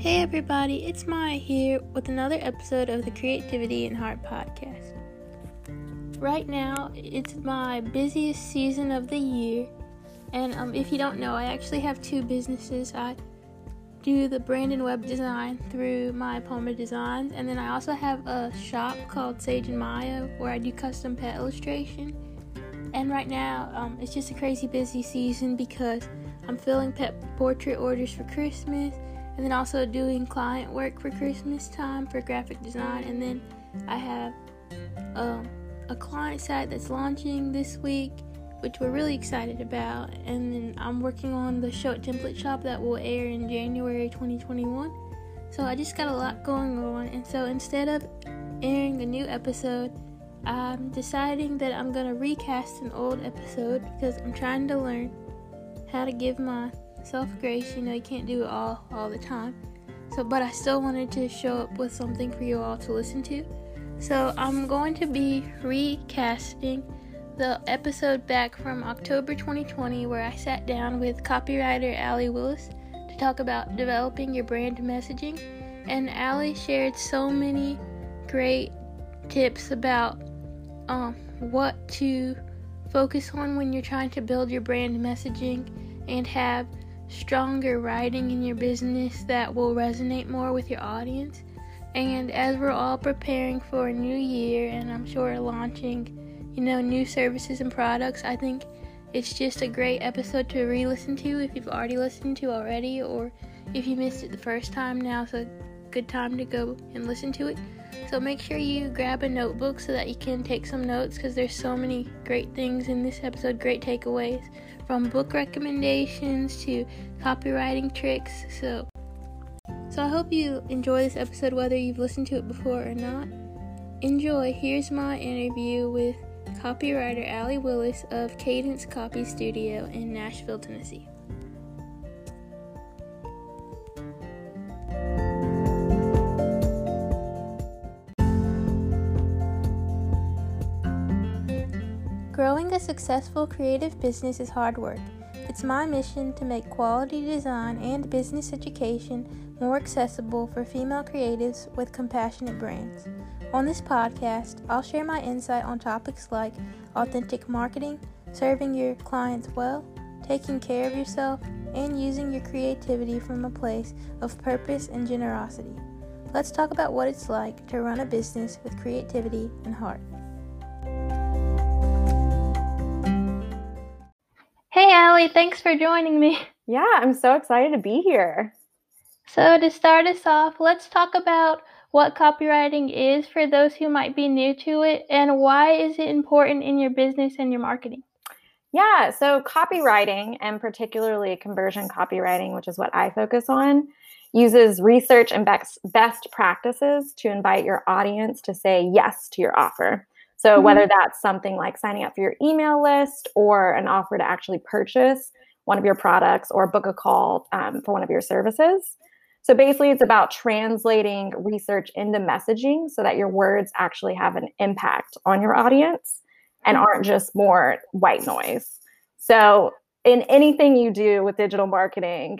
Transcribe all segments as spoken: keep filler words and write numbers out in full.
Hey everybody, it's Maya here with another episode of the Creativity and Heart podcast. Right now, it's my busiest season of the year, and um, if you don't know, I actually have two businesses. I do the brand and web design through Maya Palmer Designs, and then I also have a shop called Sage and Maya where I do custom pet illustration. And right now, um, it's just a crazy busy season because I'm filling pet portrait orders for Christmas, and then also doing client work for Christmas time for graphic design. And then I have um, a client site that's launching this week, which we're really excited about. And then I'm working on the show at Template Shop that will air in January twenty twenty-one. So I just got a lot going on. And so instead of airing a new episode, I'm deciding that I'm going to recast an old episode because I'm trying to learn how to give myself grace. You know, you can't do it all, all the time. So, but I still wanted to show up with something for you all to listen to. So I'm going to be recasting the episode back from October twenty twenty where I sat down with copywriter Allie Willis to talk about developing your brand messaging. And Allie shared so many great tips about um, what to focus on when you're trying to build your brand messaging and have stronger writing in your business that will resonate more with your audience. And as we're all preparing for a new year, and I'm sure launching, you know, new services and products, I think it's just a great episode to re-listen to if you've already listened to already, or if you missed it the first time, now's a good time to go and listen to it. So make sure you grab a notebook so that you can take some notes, because there's so many great things in this episode, great takeaways from book recommendations to copywriting tricks. So so I hope you enjoy this episode, whether you've listened to it before or not. Enjoy. Here's my interview with copywriter Allie Willis of Cadence Copy Studio in Nashville, Tennessee. Growing a successful creative business is hard work. It's my mission to make quality design and business education more accessible for female creatives with compassionate brands. On this podcast, I'll share my insight on topics like authentic marketing, serving your clients well, taking care of yourself, and using your creativity from a place of purpose and generosity. Let's talk about what it's like to run a business with creativity and heart. Hey, Allie, thanks for joining me. Yeah, I'm so excited to be here. So to start us off, let's talk about what copywriting is for those who might be new to it, and why is it important in your business and your marketing? Yeah, so copywriting, and particularly conversion copywriting, which is what I focus on, uses research and best practices to invite your audience to say yes to your offer. So whether that's something like signing up for your email list or an offer to actually purchase one of your products or book a call um, for one of your services. So basically, it's about translating research into messaging so that your words actually have an impact on your audience and aren't just more white noise. So in anything you do with digital marketing,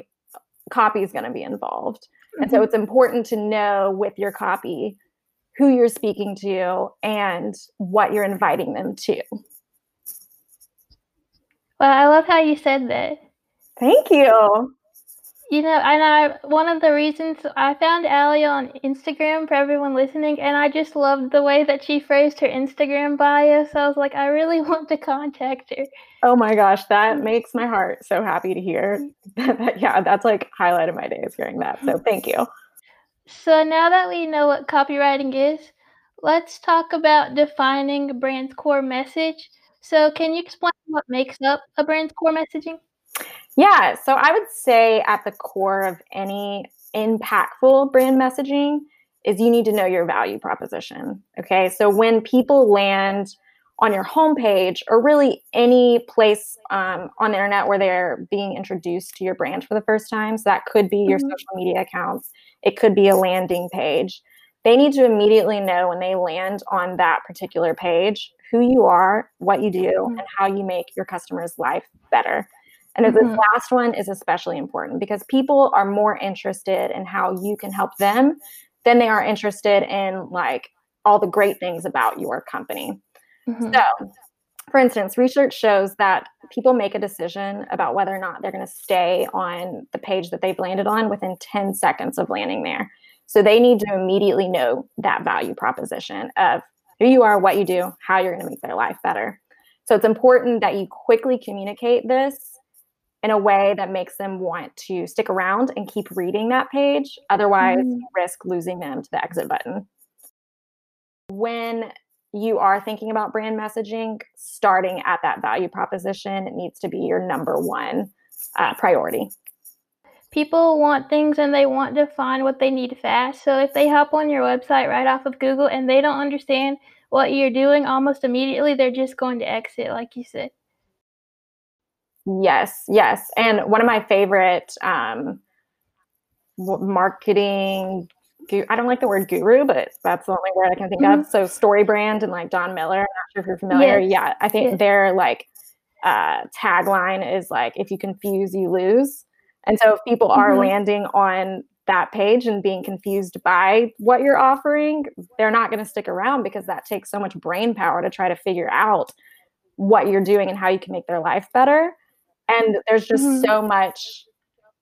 copy is going to be involved. Mm-hmm. And so it's important to know with your copy who you're speaking to, and what you're inviting them to. Well, I love how you said that. Thank you. You know, and I, one of the reasons I found Allie on Instagram, for everyone listening, and I just loved the way that she phrased her Instagram bio. So I was like, I really want to contact her. Oh my gosh, that makes my heart so happy to hear. Yeah, that's like highlight of my day is hearing that. So thank you. So now that we know what copywriting is, let's talk about defining a brand's core message. So can you explain what makes up a brand's core messaging? Yeah, so I would say at the core of any impactful brand messaging is you need to know your value proposition. Okay, so when people land on your homepage or really any place um, on the internet where they're being introduced to your brand for the first time, so that could be your mm-hmm. social media accounts, it could be a landing page. They need to immediately know when they land on that particular page who you are, what you do, and how you make your customer's life better. And mm-hmm. this last one is especially important because people are more interested in how you can help them than they are interested in like all the great things about your company. Mm-hmm. So for instance, research shows that people make a decision about whether or not they're going to stay on the page that they've landed on within ten seconds of landing there. So they need to immediately know that value proposition of who you are, what you do, how you're going to make their life better. So it's important that you quickly communicate this in a way that makes them want to stick around and keep reading that page. Otherwise, mm. you risk losing them to the exit button. When you are thinking about brand messaging, starting at that value proposition, it needs to be your number one uh, priority. People want things and they want to find what they need fast. So if they hop on your website right off of Google and they don't understand what you're doing, almost immediately they're just going to exit, like you said. Yes, yes. And one of my favorite um, marketing, I don't like the word guru, but that's the only word I can think mm-hmm. of. So Story Brand and like Don Miller, I'm not sure if you're familiar. Yes. Yeah, I think yes. their like uh, tagline is like, if you confuse, you lose. And so if people are mm-hmm. landing on that page and being confused by what you're offering, they're not going to stick around because that takes so much brain power to try to figure out what you're doing and how you can make their life better. And there's just mm-hmm. so much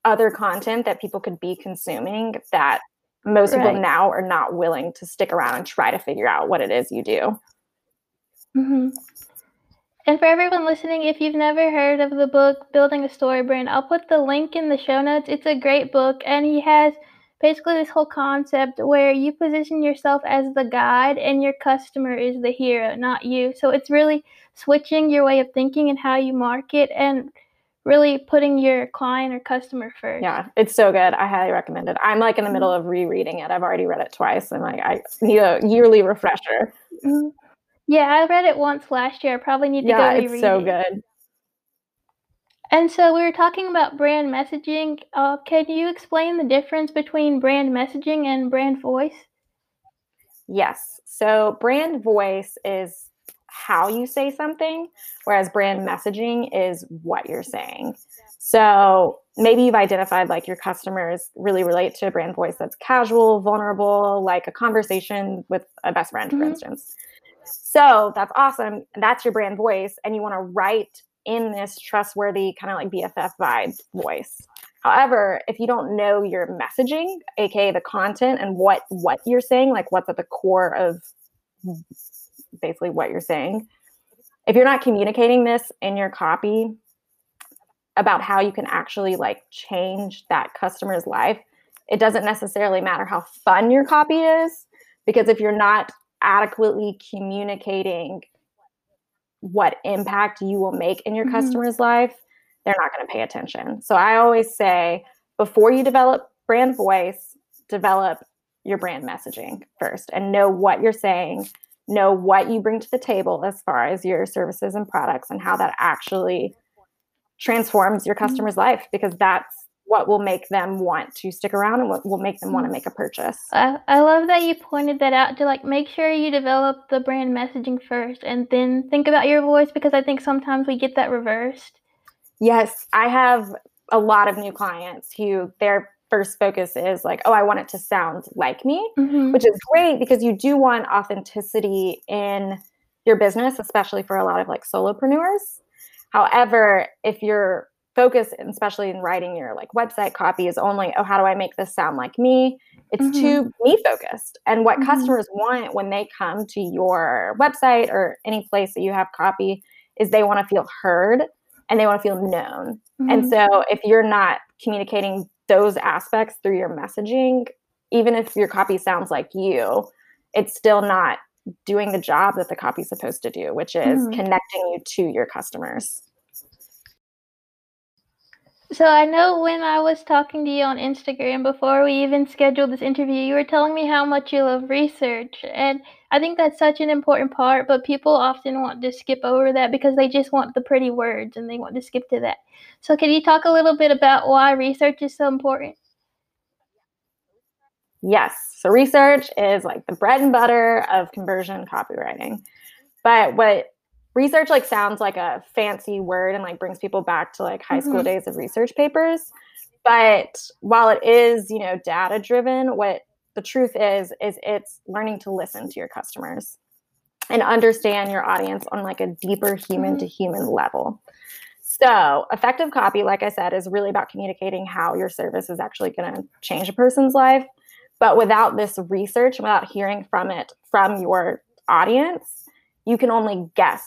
other content that people could be consuming that most right. people now are not willing to stick around and try to figure out what it is you do. Mm-hmm. And for everyone listening, if you've never heard of the book, Building a Story Brand, I'll put the link in the show notes. It's a great book, and he has basically this whole concept where you position yourself as the guide and your customer is the hero, not you. So it's really switching your way of thinking and how you market and really putting your client or customer first. Yeah, it's so good. I highly recommend it. I'm like in the middle of rereading it. I've already read it twice, and like I need a yearly refresher. Mm-hmm. Yeah, I read it once last year. I probably need to yeah, go reread it. Yeah, it's so good. And so we were talking about brand messaging. Uh, can you explain the difference between brand messaging and brand voice? Yes. So brand voice is how you say something, whereas brand messaging is what you're saying. So maybe you've identified like your customers really relate to a brand voice that's casual, vulnerable, like a conversation with a best friend, mm-hmm. for instance. So that's awesome. That's your brand voice. And you want to write in this trustworthy kind of like B F F vibe voice. However, if you don't know your messaging, A K A the content and what, what you're saying, like what's at the core of basically what you're saying, if you're not communicating this in your copy about how you can actually like change that customer's life, it doesn't necessarily matter how fun your copy is, because if you're not adequately communicating what impact you will make in your mm-hmm. customer's life, they're not going to pay attention. So I always say, before you develop brand voice, develop your brand messaging first and know what you're saying, know what you bring to the table as far as your services and products and how that actually transforms your customer's mm-hmm. life, because that's what will make them want to stick around and what will make them want to make a purchase. I, I love that you pointed that out, to like make sure you develop the brand messaging first and then think about your voice, because I think sometimes we get that reversed. Yes, I have a lot of new clients who their first focus is like, oh, I want it to sound like me, mm-hmm. which is great because you do want authenticity in your business, especially for a lot of like solopreneurs. However, if you're focus, especially in writing your like website copy, is only, oh, how do I make this sound like me? It's mm-hmm. too me focused. And what mm-hmm. customers want when they come to your website or any place that you have copy is they want to feel heard and they want to feel known. Mm-hmm. And so if you're not communicating those aspects through your messaging, even if your copy sounds like you, it's still not doing the job that the copy is supposed to do, which is mm-hmm. connecting you to your customers. So I know when I was talking to you on Instagram before we even scheduled this interview, you were telling me how much you love research. And I think that's such an important part, but people often want to skip over that because they just want the pretty words and they want to skip to that. So can you talk a little bit about why research is so important? Yes. So research is like the bread and butter of conversion copywriting. But what research like sounds like a fancy word and like brings people back to like high mm-hmm. school days of research papers. But while it is, you know, data driven, what the truth is, is it's learning to listen to your customers and understand your audience on like a deeper human to human level. So effective copy, like I said, is really about communicating how your service is actually going to change a person's life. But without this research, without hearing from it from your audience, you can only guess,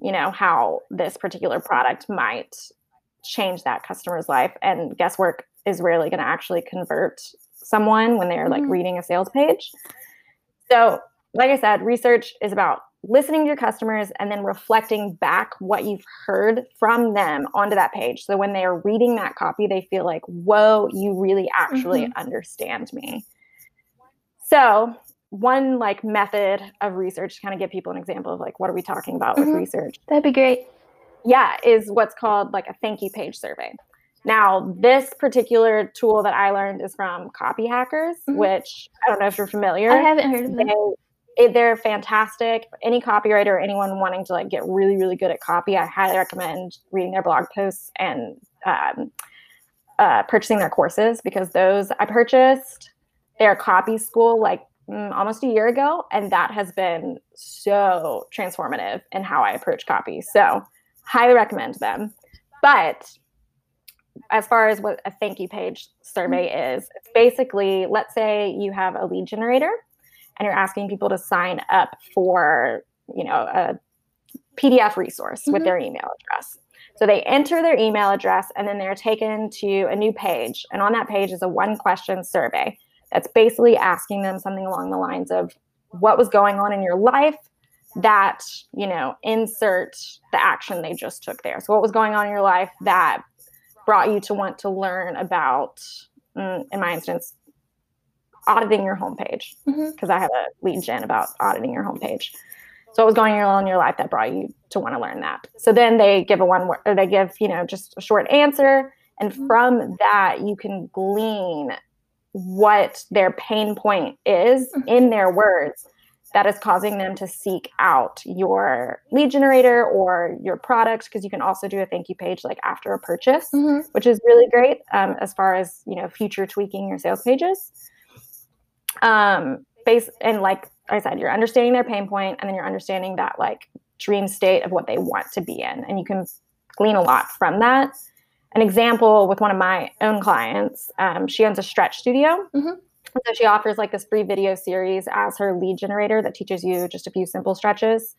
you know, how this particular product might change that customer's life. And guesswork is rarely going to actually convert someone when they're like mm-hmm. reading a sales page. So like I said, research is about listening to your customers and then reflecting back what you've heard from them onto that page. So when they are reading that copy, they feel like, whoa, you really actually mm-hmm. understand me. So one like method of research to kind of give people an example of like, what are we talking about mm-hmm. with research? That'd be great. Yeah, is what's called like a thank you page survey. Now, this particular tool that I learned is from Copy Hackers, mm-hmm. which I don't know if you're familiar. I haven't heard of them. They, they're fantastic. Any copywriter or anyone wanting to like get really, really good at copy, I highly recommend reading their blog posts and um, uh, purchasing their courses, because those I purchased their Copy School like mm, almost a year ago, and that has been so transformative in how I approach copy. So highly recommend them. But as far as what a thank you page survey is, it's basically, let's say you have a lead generator and you're asking people to sign up for, you know, a P D F resource mm-hmm. with their email address. So they enter their email address and then they're taken to a new page. And on that page is a one question survey that's basically asking them something along the lines of what was going on in your life that, you know, insert the action they just took there. So what was going on in your life that brought you to want to learn about, in my instance, auditing your homepage, because mm-hmm. I have a lead gen about auditing your homepage. So what was going on in your life that brought you to want to learn that? So then they give a one word, or they give, you know, just a short answer. And mm-hmm. from that, you can glean what their pain point is mm-hmm. in their words that is causing them to seek out your lead generator or your product, because you can also do a thank you page like after a purchase, mm-hmm. which is really great um, as far as, you know, future tweaking your sales pages. Um, base, and like I said, you're understanding their pain point, and then you're understanding that like dream state of what they want to be in. And you can glean a lot from that. An example with one of my own clients, um, she owns a stretch studio. Mm-hmm. So she offers like this free video series as her lead generator that teaches you just a few simple stretches.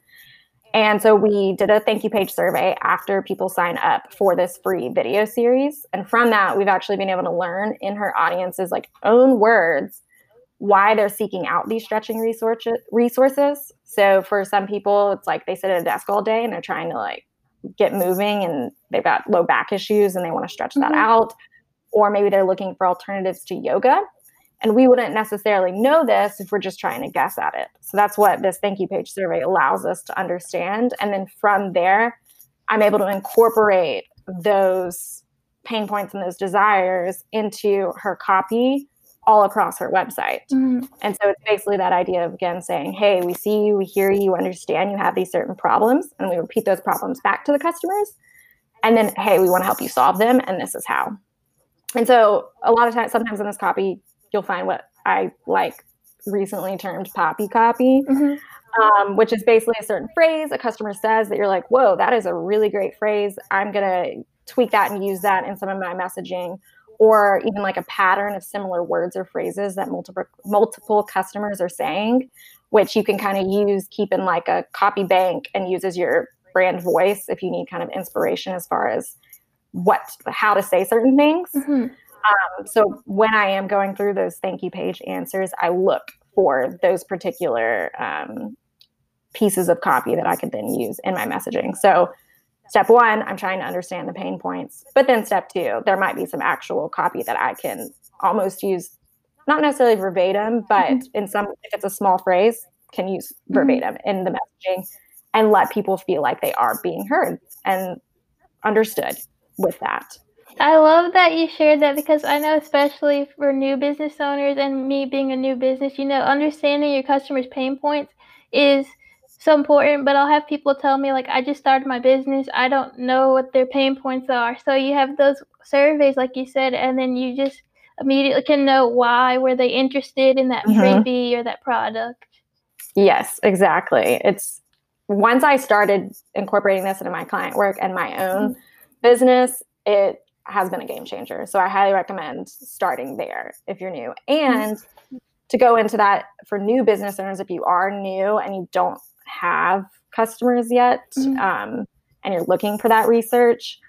And so we did a thank you page survey after people sign up for this free video series. And from that, we've actually been able to learn in her audience's like own words why they're seeking out these stretching resources. So for some people, it's like they sit at a desk all day and they're trying to like get moving and they've got low back issues and they want to stretch that mm-hmm. out. Or maybe they're looking for alternatives to yoga. And we wouldn't necessarily know this if we're just trying to guess at it. So that's what this thank you page survey allows us to understand. And then from there, I'm able to incorporate those pain points and those desires into her copy all across her website. Mm-hmm. And so it's basically that idea of, again, saying, hey, we see you, we hear you, we understand you have these certain problems. And we repeat those problems back to the customers. And then, hey, we want to help you solve them. And this is how. And so a lot of times, sometimes in this copy, you'll find what I like recently termed poppy copy, mm-hmm. um, which is basically a certain phrase a customer says that you're like, whoa, that is a really great phrase. I'm going to tweak that and use that in some of my messaging, or even like a pattern of similar words or phrases that multiple multiple customers are saying, which you can kind of use, keep in like a copy bank and use as your brand voice if you need kind of inspiration as far as what, how to say certain things. Mm-hmm. Um, so when I am going through those thank you page answers, I look for those particular um, pieces of copy that I could then use in my messaging. So step one, I'm trying to understand the pain points. But then step two, there might be some actual copy that I can almost use, not necessarily verbatim, but mm-hmm. in some, if it's a small phrase, can use verbatim mm-hmm. in the messaging and let people feel like they are being heard and understood with that. I love that you shared that, because I know especially for new business owners and me being a new business, you know, understanding your customers' pain points is so important, but I'll have people tell me, like, I just started my business, I don't know what their pain points are. So you have those surveys, like you said, and then you just immediately can know why were they interested in that mm-hmm. freebie or that product. Yes, exactly. It's once I started incorporating this into my client work and my own mm-hmm. business, it has been a game changer. So I highly recommend starting there if you're new. And mm-hmm. to go into that for new business owners, if you are new and you don't have customers yet, mm-hmm. um, and you're looking for that research,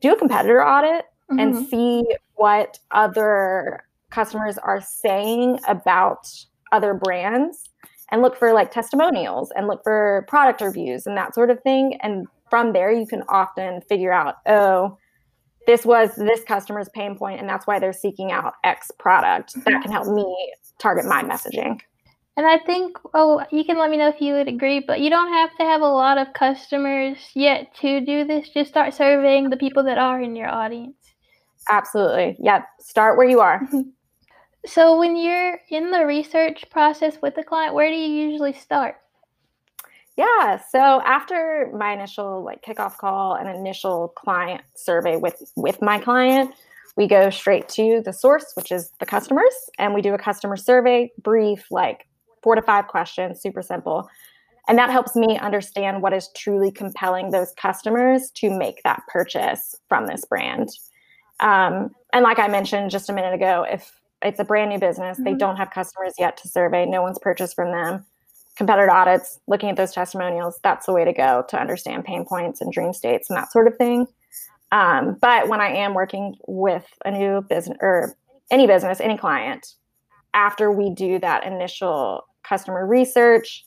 do a competitor audit mm-hmm. and see what other customers are saying about other brands, and look for like testimonials and look for product reviews and that sort of thing. And from there, you can often figure out, oh, this was this customer's pain point, and that's why they're seeking out X product. Mm-hmm. That can help me target my messaging. And I think, oh, you can let me know if you would agree, but you don't have to have a lot of customers yet to do this. Just start surveying the people that are in your audience. Absolutely. Yep. Start where you are. So when you're in the research process with the client, where do you usually start? Yeah. So after my initial like kickoff call and initial client survey with, with my client, we go straight to the source, which is the customers. And we do a customer survey, brief, like four to five questions, super simple. And that helps me understand what is truly compelling those customers to make that purchase from this brand. Um, and like I mentioned just a minute ago, if it's a brand new business, mm-hmm. they don't have customers yet to survey, no one's purchased from them, competitor audits, looking at those testimonials, that's the way to go to understand pain points and dream states and that sort of thing. Um, but when I am working with a new business or any business, any client, after we do that initial customer research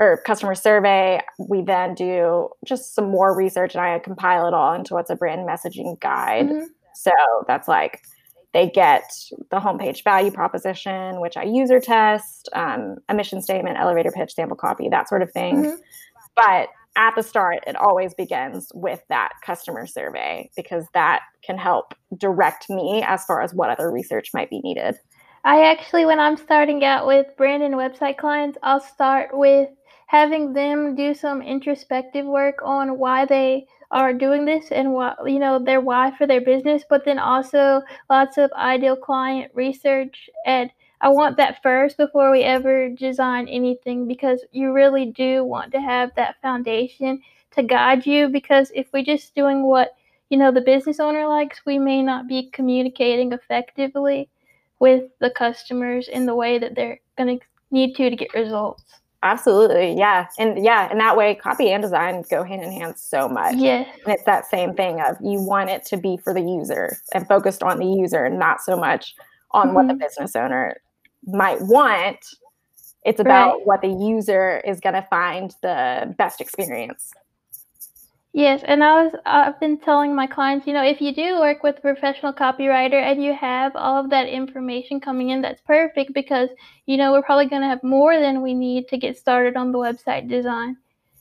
or customer survey, we then do just some more research, and I compile it all into what's a brand messaging guide. Mm-hmm. So that's like, they get the homepage value proposition, which I user test, um, a mission statement, elevator pitch, sample copy, that sort of thing. Mm-hmm. But at the start, it always begins with that customer survey, because that can help direct me as far as what other research might be needed. I actually, when I'm starting out with brand and website clients, I'll start with having them do some introspective work on why they are doing this and what, you know, their why for their business, but then also lots of ideal client research. And I want that first before we ever design anything, because you really do want to have that foundation to guide you, because if we're just doing what, you know, the business owner likes, we may not be communicating effectively with the customers in the way that they're going to need to to get results. Absolutely. Yeah. And yeah, in that way, copy and design go hand in hand so much. Yeah. And it's that same thing of you want it to be for the user and focused on the user, not so much on mm-hmm. what the business owner might want. It's about right. what the user is going to find the best experience. Yes. And I was, I've been telling my clients, you know, if you do work with a professional copywriter and you have all of that information coming in, that's perfect, because, you know, we're probably going to have more than we need to get started on the website design.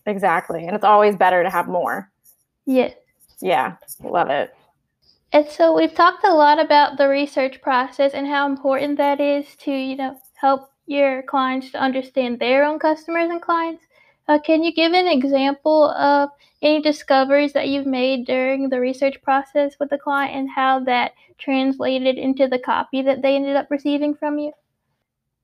Exactly. And it's always better to have more. Yes. Yeah. Love it. And so we've talked a lot about the research process and how important that is to, you know, help your clients to understand their own customers and clients. Uh, can you give an example of any discoveries that you've made during the research process with the client and how that translated into the copy that they ended up receiving from you?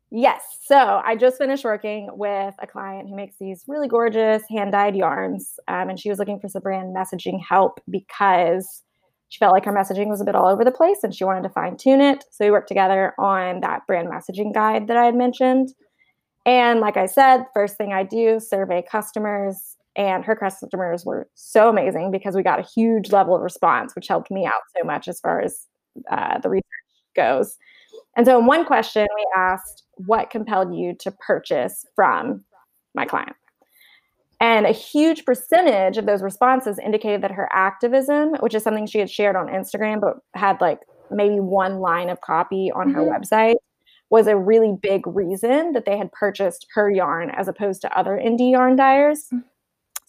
Yes. So I just finished working with a client who makes these really gorgeous hand-dyed yarns, um, and she was looking for some brand messaging help because she felt like her messaging was a bit all over the place and she wanted to fine-tune it. So we worked together on that brand messaging guide that I had mentioned. And like I said, first thing I do, survey customers, and her customers were so amazing because we got a huge level of response, which helped me out so much as far as uh, the research goes. And so in one question, we asked, what compelled you to purchase from my client? And a huge percentage of those responses indicated that her activism, which is something she had shared on Instagram, but had like maybe one line of copy on mm-hmm. her website, was a really big reason that they had purchased her yarn as opposed to other indie yarn dyers. Mm-hmm.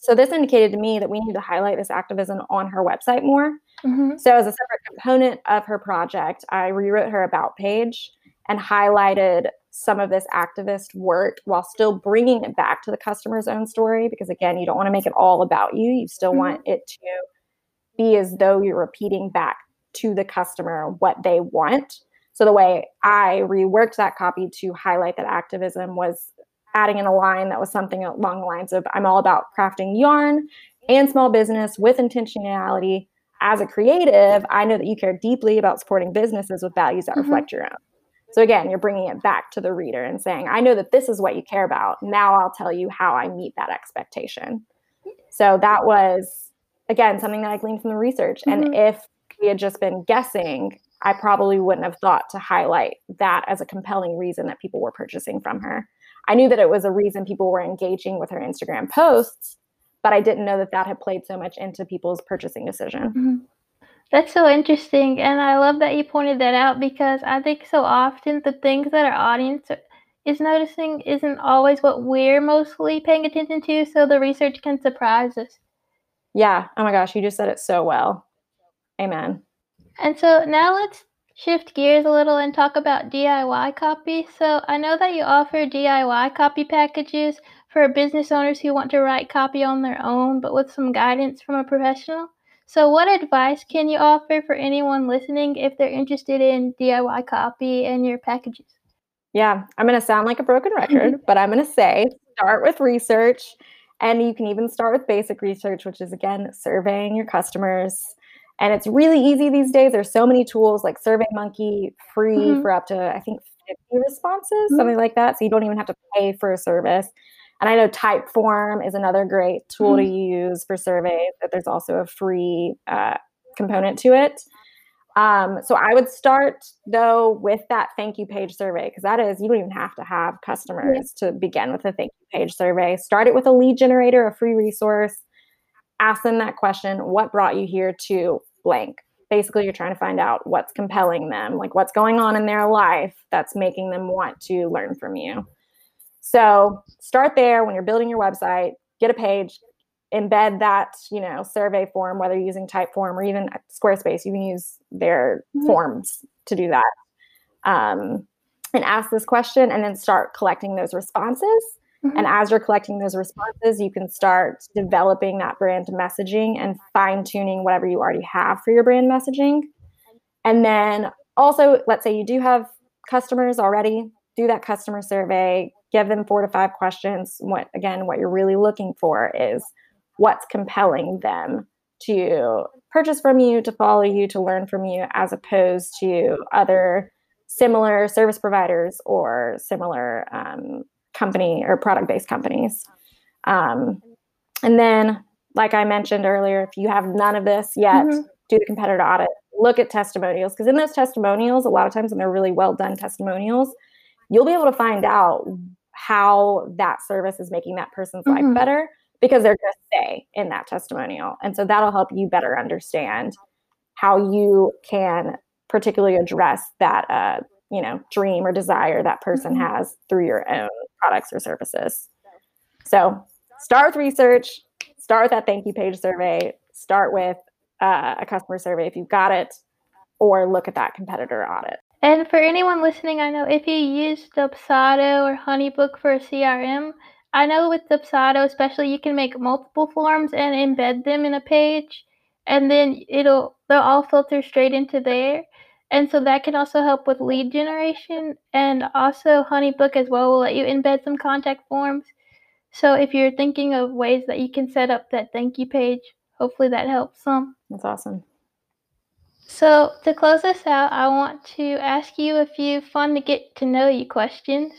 So this indicated to me that we need to highlight this activism on her website more. Mm-hmm. So as a separate component of her project, I rewrote her about page and highlighted some of this activist work while still bringing it back to the customer's own story. Because again, you don't want to make it all about you. You still mm-hmm. want it to be as though you're repeating back to the customer what they want. So the way I reworked that copy to highlight that activism was adding in a line that was something along the lines of, I'm all about crafting yarn and small business with intentionality. As a creative, I know that you care deeply about supporting businesses with values that mm-hmm. reflect your own. So again, you're bringing it back to the reader and saying, I know that this is what you care about. Now I'll tell you how I meet that expectation. So that was, again, something that I gleaned from the research. Mm-hmm. And if we had just been guessing, I probably wouldn't have thought to highlight that as a compelling reason that people were purchasing from her. I knew that it was a reason people were engaging with her Instagram posts, but I didn't know that that had played so much into people's purchasing decision. Mm-hmm. That's so interesting. And I love that you pointed that out, because I think so often the things that our audience is noticing isn't always what we're mostly paying attention to. So the research can surprise us. Yeah. Oh my gosh. You just said it so well. Amen. And so now let's shift gears a little and talk about D I Y copy. So I know that you offer D I Y copy packages for business owners who want to write copy on their own, but with some guidance from a professional. So what advice can you offer for anyone listening if they're interested in D I Y copy and your packages? Yeah, I'm going to sound like a broken record, but I'm going to say start with research. And you can even start with basic research, which is, again, surveying your customers. And it's really easy these days. There's so many tools like SurveyMonkey, free mm-hmm. for up to, I think, fifty responses, mm-hmm. something like that. So you don't even have to pay for a service. And I know Typeform is another great tool mm-hmm. to use for surveys, but there's also a free uh, component to it. Um, so I would start, though, with that thank you page survey, because that is, you don't even have to have customers yeah. to begin with a thank you page survey. Start it with a lead generator, a free resource. Ask them that question, what brought you here to blank? Basically, you're trying to find out what's compelling them, like what's going on in their life that's making them want to learn from you. So start there when you're building your website, get a page, embed that, you know, survey form, whether you're using Typeform or even Squarespace, you can use their mm-hmm. forms to do that. Um, and ask this question and then start collecting those responses. Mm-hmm. And as you're collecting those responses, you can start developing that brand messaging and fine tuning whatever you already have for your brand messaging. And then also, let's say you do have customers already, do that customer survey. Give them four to five questions. What, again, what you're really looking for is what's compelling them to purchase from you, to follow you, to learn from you, as opposed to other similar service providers or similar um, company or product-based companies. Um, and then, like I mentioned earlier, if you have none of this yet, mm-hmm. do the competitor audit. Look at testimonials, because in those testimonials, a lot of times, and they're really well-done testimonials, you'll be able to find out how that service is making that person's mm-hmm. life better, because they're going to say in that testimonial. And so that'll help you better understand how you can particularly address that, uh, you know, dream or desire that person mm-hmm. has through your own products or services. So start with research, start with that thank you page survey, start with uh, a customer survey if you've got it, or look at that competitor audit. And for anyone listening, I know if you use Dubsado or HoneyBook for a C R M, I know with Dubsado especially, you can make multiple forms and embed them in a page, and then it'll they'll all filter straight into there. And so that can also help with lead generation, and also HoneyBook as well will let you embed some contact forms. So if you're thinking of ways that you can set up that thank you page, hopefully that helps some. That's awesome. So to close this out, I want to ask you a few fun to get to know you questions.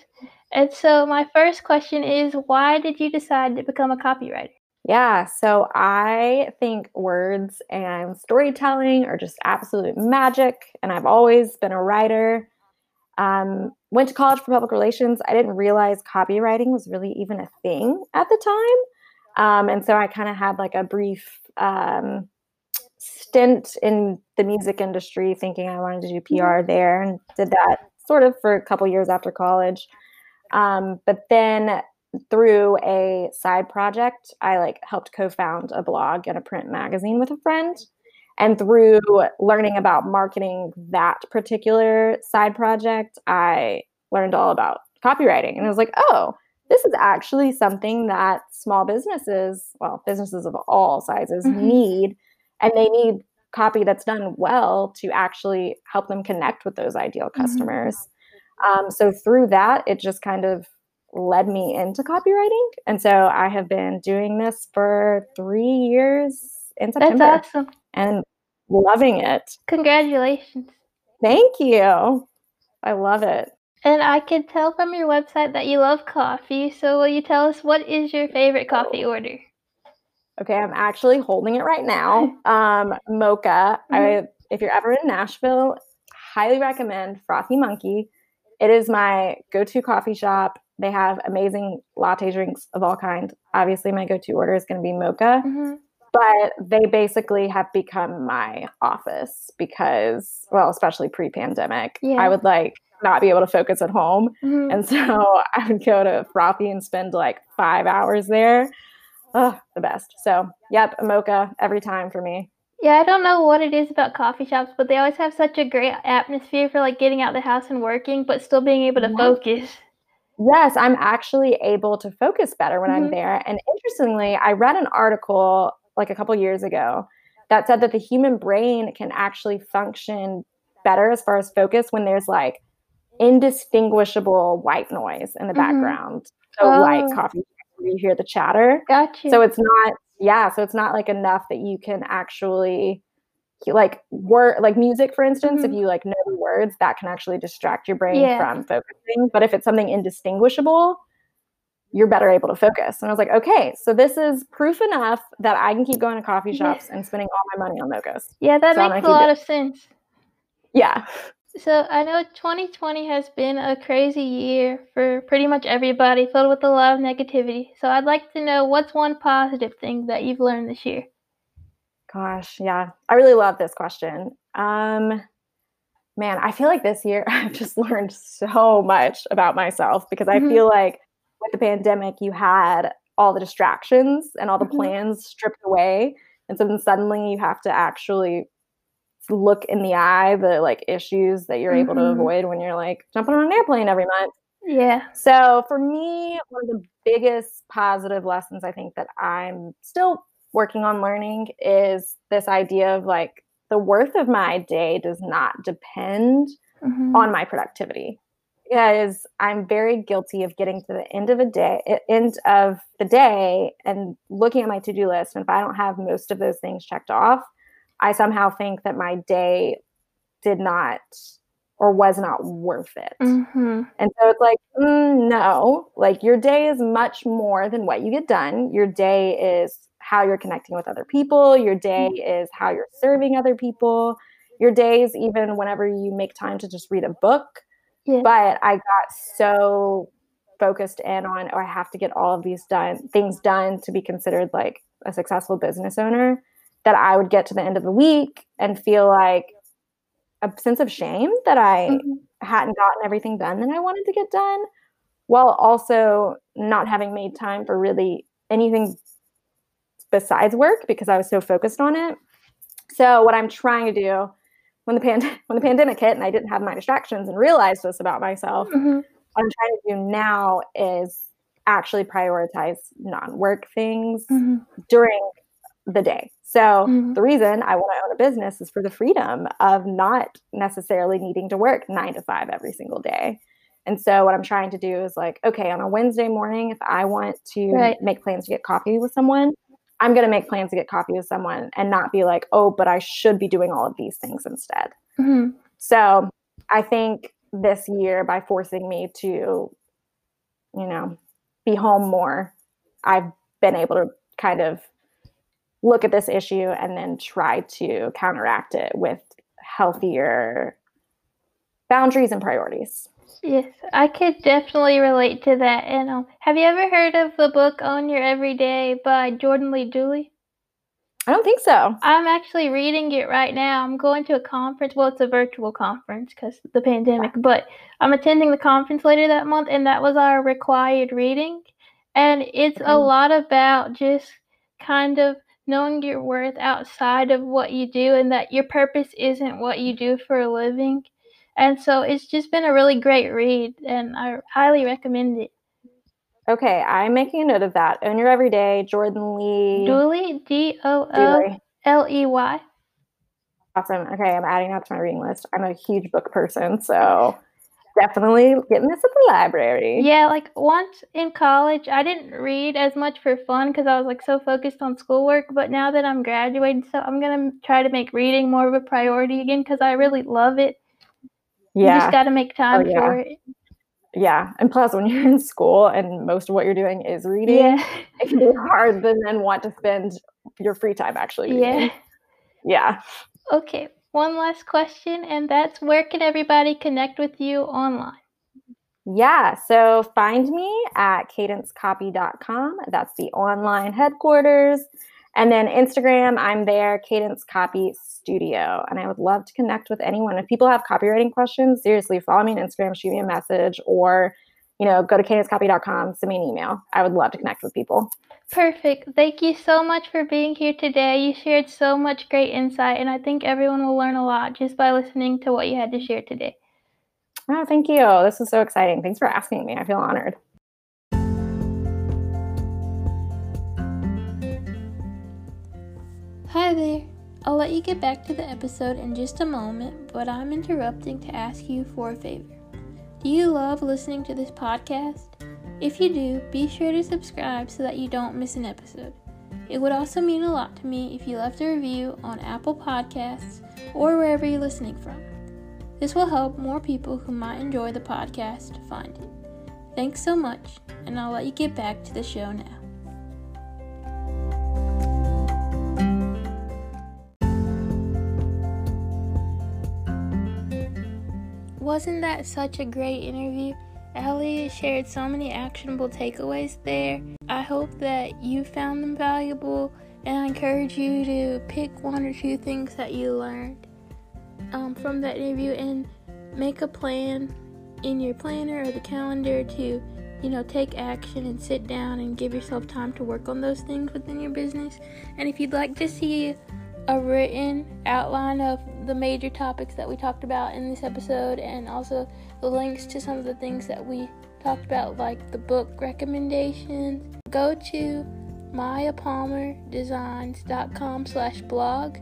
And so my first question is, why did you decide to become a copywriter? Yeah, so I think words and storytelling are just absolute magic. And I've always been a writer. Um, went to college for public relations. I didn't realize copywriting was really even a thing at the time. Um, and so I kind of had like a brief um stint in the music industry, thinking I wanted to do P R there, and did that sort of for a couple years after college. Um, but then through a side project, I like helped co-found a blog and a print magazine with a friend. And through learning about marketing that particular side project, I learned all about copywriting. And I was like, oh, this is actually something that small businesses, well, businesses of all sizes mm-hmm. need, and they need copy that's done well to actually help them connect with those ideal customers. Mm-hmm. Um, so through that, it just kind of led me into copywriting. And so I have been doing this for three years in September. That's awesome. And loving it. Congratulations. Thank you. I love it. And I can tell from your website that you love coffee. So will you tell us, what is your favorite coffee order? Okay, I'm actually holding it right now. Um, mocha. Mm-hmm. I, if you're ever in Nashville, highly recommend Frothy Monkey. It is my go-to coffee shop. They have amazing latte drinks of all kinds. Obviously, my go-to order is going to be mocha. Mm-hmm. But they basically have become my office because, well, especially pre-pandemic, yeah. I would like not be able to focus at home. Mm-hmm. And so I would go to Frothy and spend like five hours there. Oh, the best. So, yep, a mocha every time for me. Yeah, I don't know what it is about coffee shops, but they always have such a great atmosphere for like getting out the house and working, but still being able to yeah. focus. Yes, I'm actually able to focus better when mm-hmm. I'm there. And interestingly, I read an article like a couple years ago that said that the human brain can actually function better as far as focus when there's like indistinguishable white noise in the mm-hmm. background. So oh. like coffee, you hear the chatter. Gotcha. So it's not, yeah. So it's not like enough that you can actually like word, like music, for instance, mm-hmm. if you like know the words, that can actually distract your brain yeah. from focusing. But if it's something indistinguishable, you're better able to focus. And I was like, okay, so this is proof enough that I can keep going to coffee shops and spending all my money on mochas. Yeah, that so makes a lot of sense. Yeah. So I know twenty twenty has been a crazy year for pretty much everybody, filled with a lot of negativity. So I'd like to know, what's one positive thing that you've learned this year? Gosh, yeah. I really love this question. Um, man, I feel like this year I've just learned so much about myself because I mm-hmm. feel like with the pandemic, you had all the distractions and all the mm-hmm. plans stripped away. And so then suddenly you have to actually look in the eye, the like issues that you're mm-hmm. able to avoid when you're like jumping on an airplane every month. Yeah. So for me, one of the biggest positive lessons I think that I'm still working on learning is this idea of like the worth of my day does not depend mm-hmm. on my productivity. Because I'm very guilty of getting to the end of a day, end of the day, and looking at my to-do list. And if I don't have most of those things checked off, I somehow think that my day did not or was not worth it. Mm-hmm. And so it's like, mm, no, like your day is much more than what you get done. Your day is how you're connecting with other people. Your day is how you're serving other people. Your day is even whenever you make time to just read a book. Yeah. But I got so focused in on, oh, I have to get all of these done things done to be considered like a successful business owner, that I would get to the end of the week and feel like a sense of shame that I mm-hmm. hadn't gotten everything done that I wanted to get done, while also not having made time for really anything besides work because I was so focused on it. So what I'm trying to do When the pand- when the pandemic hit and I didn't have my distractions and realized this about myself, mm-hmm. what I'm trying to do now is actually prioritize non-work things mm-hmm. during the day. So mm-hmm. the reason I want to own a business is for the freedom of not necessarily needing to work nine to five every single day. And so what I'm trying to do is like, okay, on a Wednesday morning, if I want to right. make plans to get coffee with someone, I'm going to make plans to get coffee with someone and not be like, oh, but I should be doing all of these things instead. Mm-hmm. So I think this year, by forcing me to, you know, be home more, I've been able to kind of look at this issue and then try to counteract it with healthier boundaries and priorities. Yes, I could definitely relate to that. And um, have you ever heard of the book Own Your Everyday by Jordan Lee Dooley? I don't think so. I'm actually reading it right now. I'm going to a conference. Well, it's a virtual conference because of the pandemic, but I'm attending the conference later that month, and that was our required reading. And it's mm-hmm. a lot about just kind of knowing your worth outside of what you do, and that your purpose isn't what you do for a living. And so it's just been a really great read, and I highly recommend it. Okay, I'm making a note of that. Own Your Everyday, Jordan Lee. Dooley, D O O L E Y. Awesome. Okay, I'm adding that to my reading list. I'm a huge book person, so definitely getting this at the library. Yeah, like once in college, I didn't read as much for fun because I was like so focused on schoolwork. But now that I'm graduating, so I'm going to try to make reading more of a priority again because I really love it. Yeah. You just got to make time oh, yeah. for it. Yeah. And plus, when you're in school and most of what you're doing is reading, yeah. it can be hard to then want to spend your free time actually reading. Yeah. Yeah. Okay. One last question, and that's where can everybody connect with you online? Yeah. So find me at cadence copy dot com. That's the online headquarters. And then Instagram, I'm there, Cadence Copy Studio. And I would love to connect with anyone. If people have copywriting questions, seriously, follow me on Instagram, shoot me a message, or, you know, go to cadence copy dot com, send me an email. I would love to connect with people. Perfect. Thank you so much for being here today. You shared so much great insight, and I think everyone will learn a lot just by listening to what you had to share today. Oh, thank you. This is so exciting. Thanks for asking me. I feel honored. Hi there. I'll let you get back to the episode in just a moment, but I'm interrupting to ask you for a favor. Do you love listening to this podcast? If you do, be sure to subscribe so that you don't miss an episode. It would also mean a lot to me if you left a review on Apple Podcasts or wherever you're listening from. This will help more people who might enjoy the podcast find it. Thanks so much, and I'll let you get back to the show now. Wasn't that such a great interview? Allie shared so many actionable takeaways there. I hope that you found them valuable, and I encourage you to pick one or two things that you learned um, from that interview and make a plan in your planner or the calendar to, you know, take action and sit down and give yourself time to work on those things within your business. And if you'd like to see a written outline of the major topics that we talked about in this episode, and also the links to some of the things that we talked about, like the book recommendations, go to maya palmer designs dot com slash blog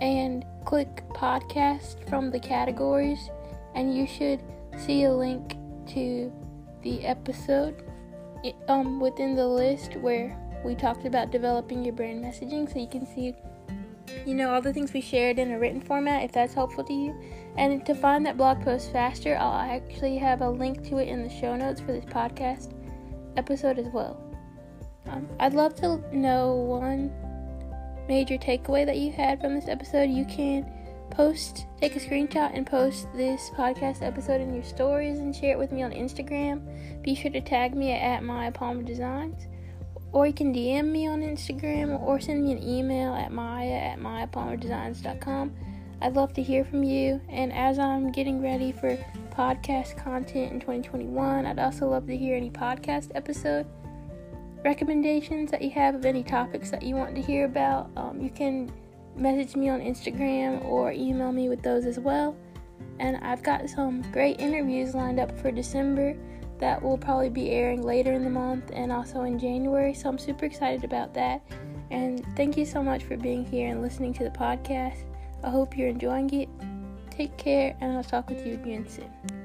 and click podcast from the categories, and you should see a link to the episode um within the list where we talked about developing your brand messaging, so you can see, you know, all the things we shared in a written format, if that's helpful to you. And to find that blog post faster, I'll actually have a link to it in the show notes for this podcast episode as well. Um, I'd love to know one major takeaway that you had from this episode. You can post, take a screenshot and post this podcast episode in your stories and share it with me on Instagram. Be sure to tag me at Maya Palmer Designs. Or you can D M me on Instagram or send me an email at maya at maya palmer designs dot com. I'd love to hear from you. And as I'm getting ready for podcast content in twenty twenty-one, I'd also love to hear any podcast episode recommendations that you have of any topics that you want to hear about. Um, you can message me on Instagram or email me with those as well. And I've got some great interviews lined up for December that will probably be airing later in the month and also in January, so I'm super excited about that. And thank you so much for being here and listening to the podcast. I hope you're enjoying it. Take care, and I'll talk with you again soon.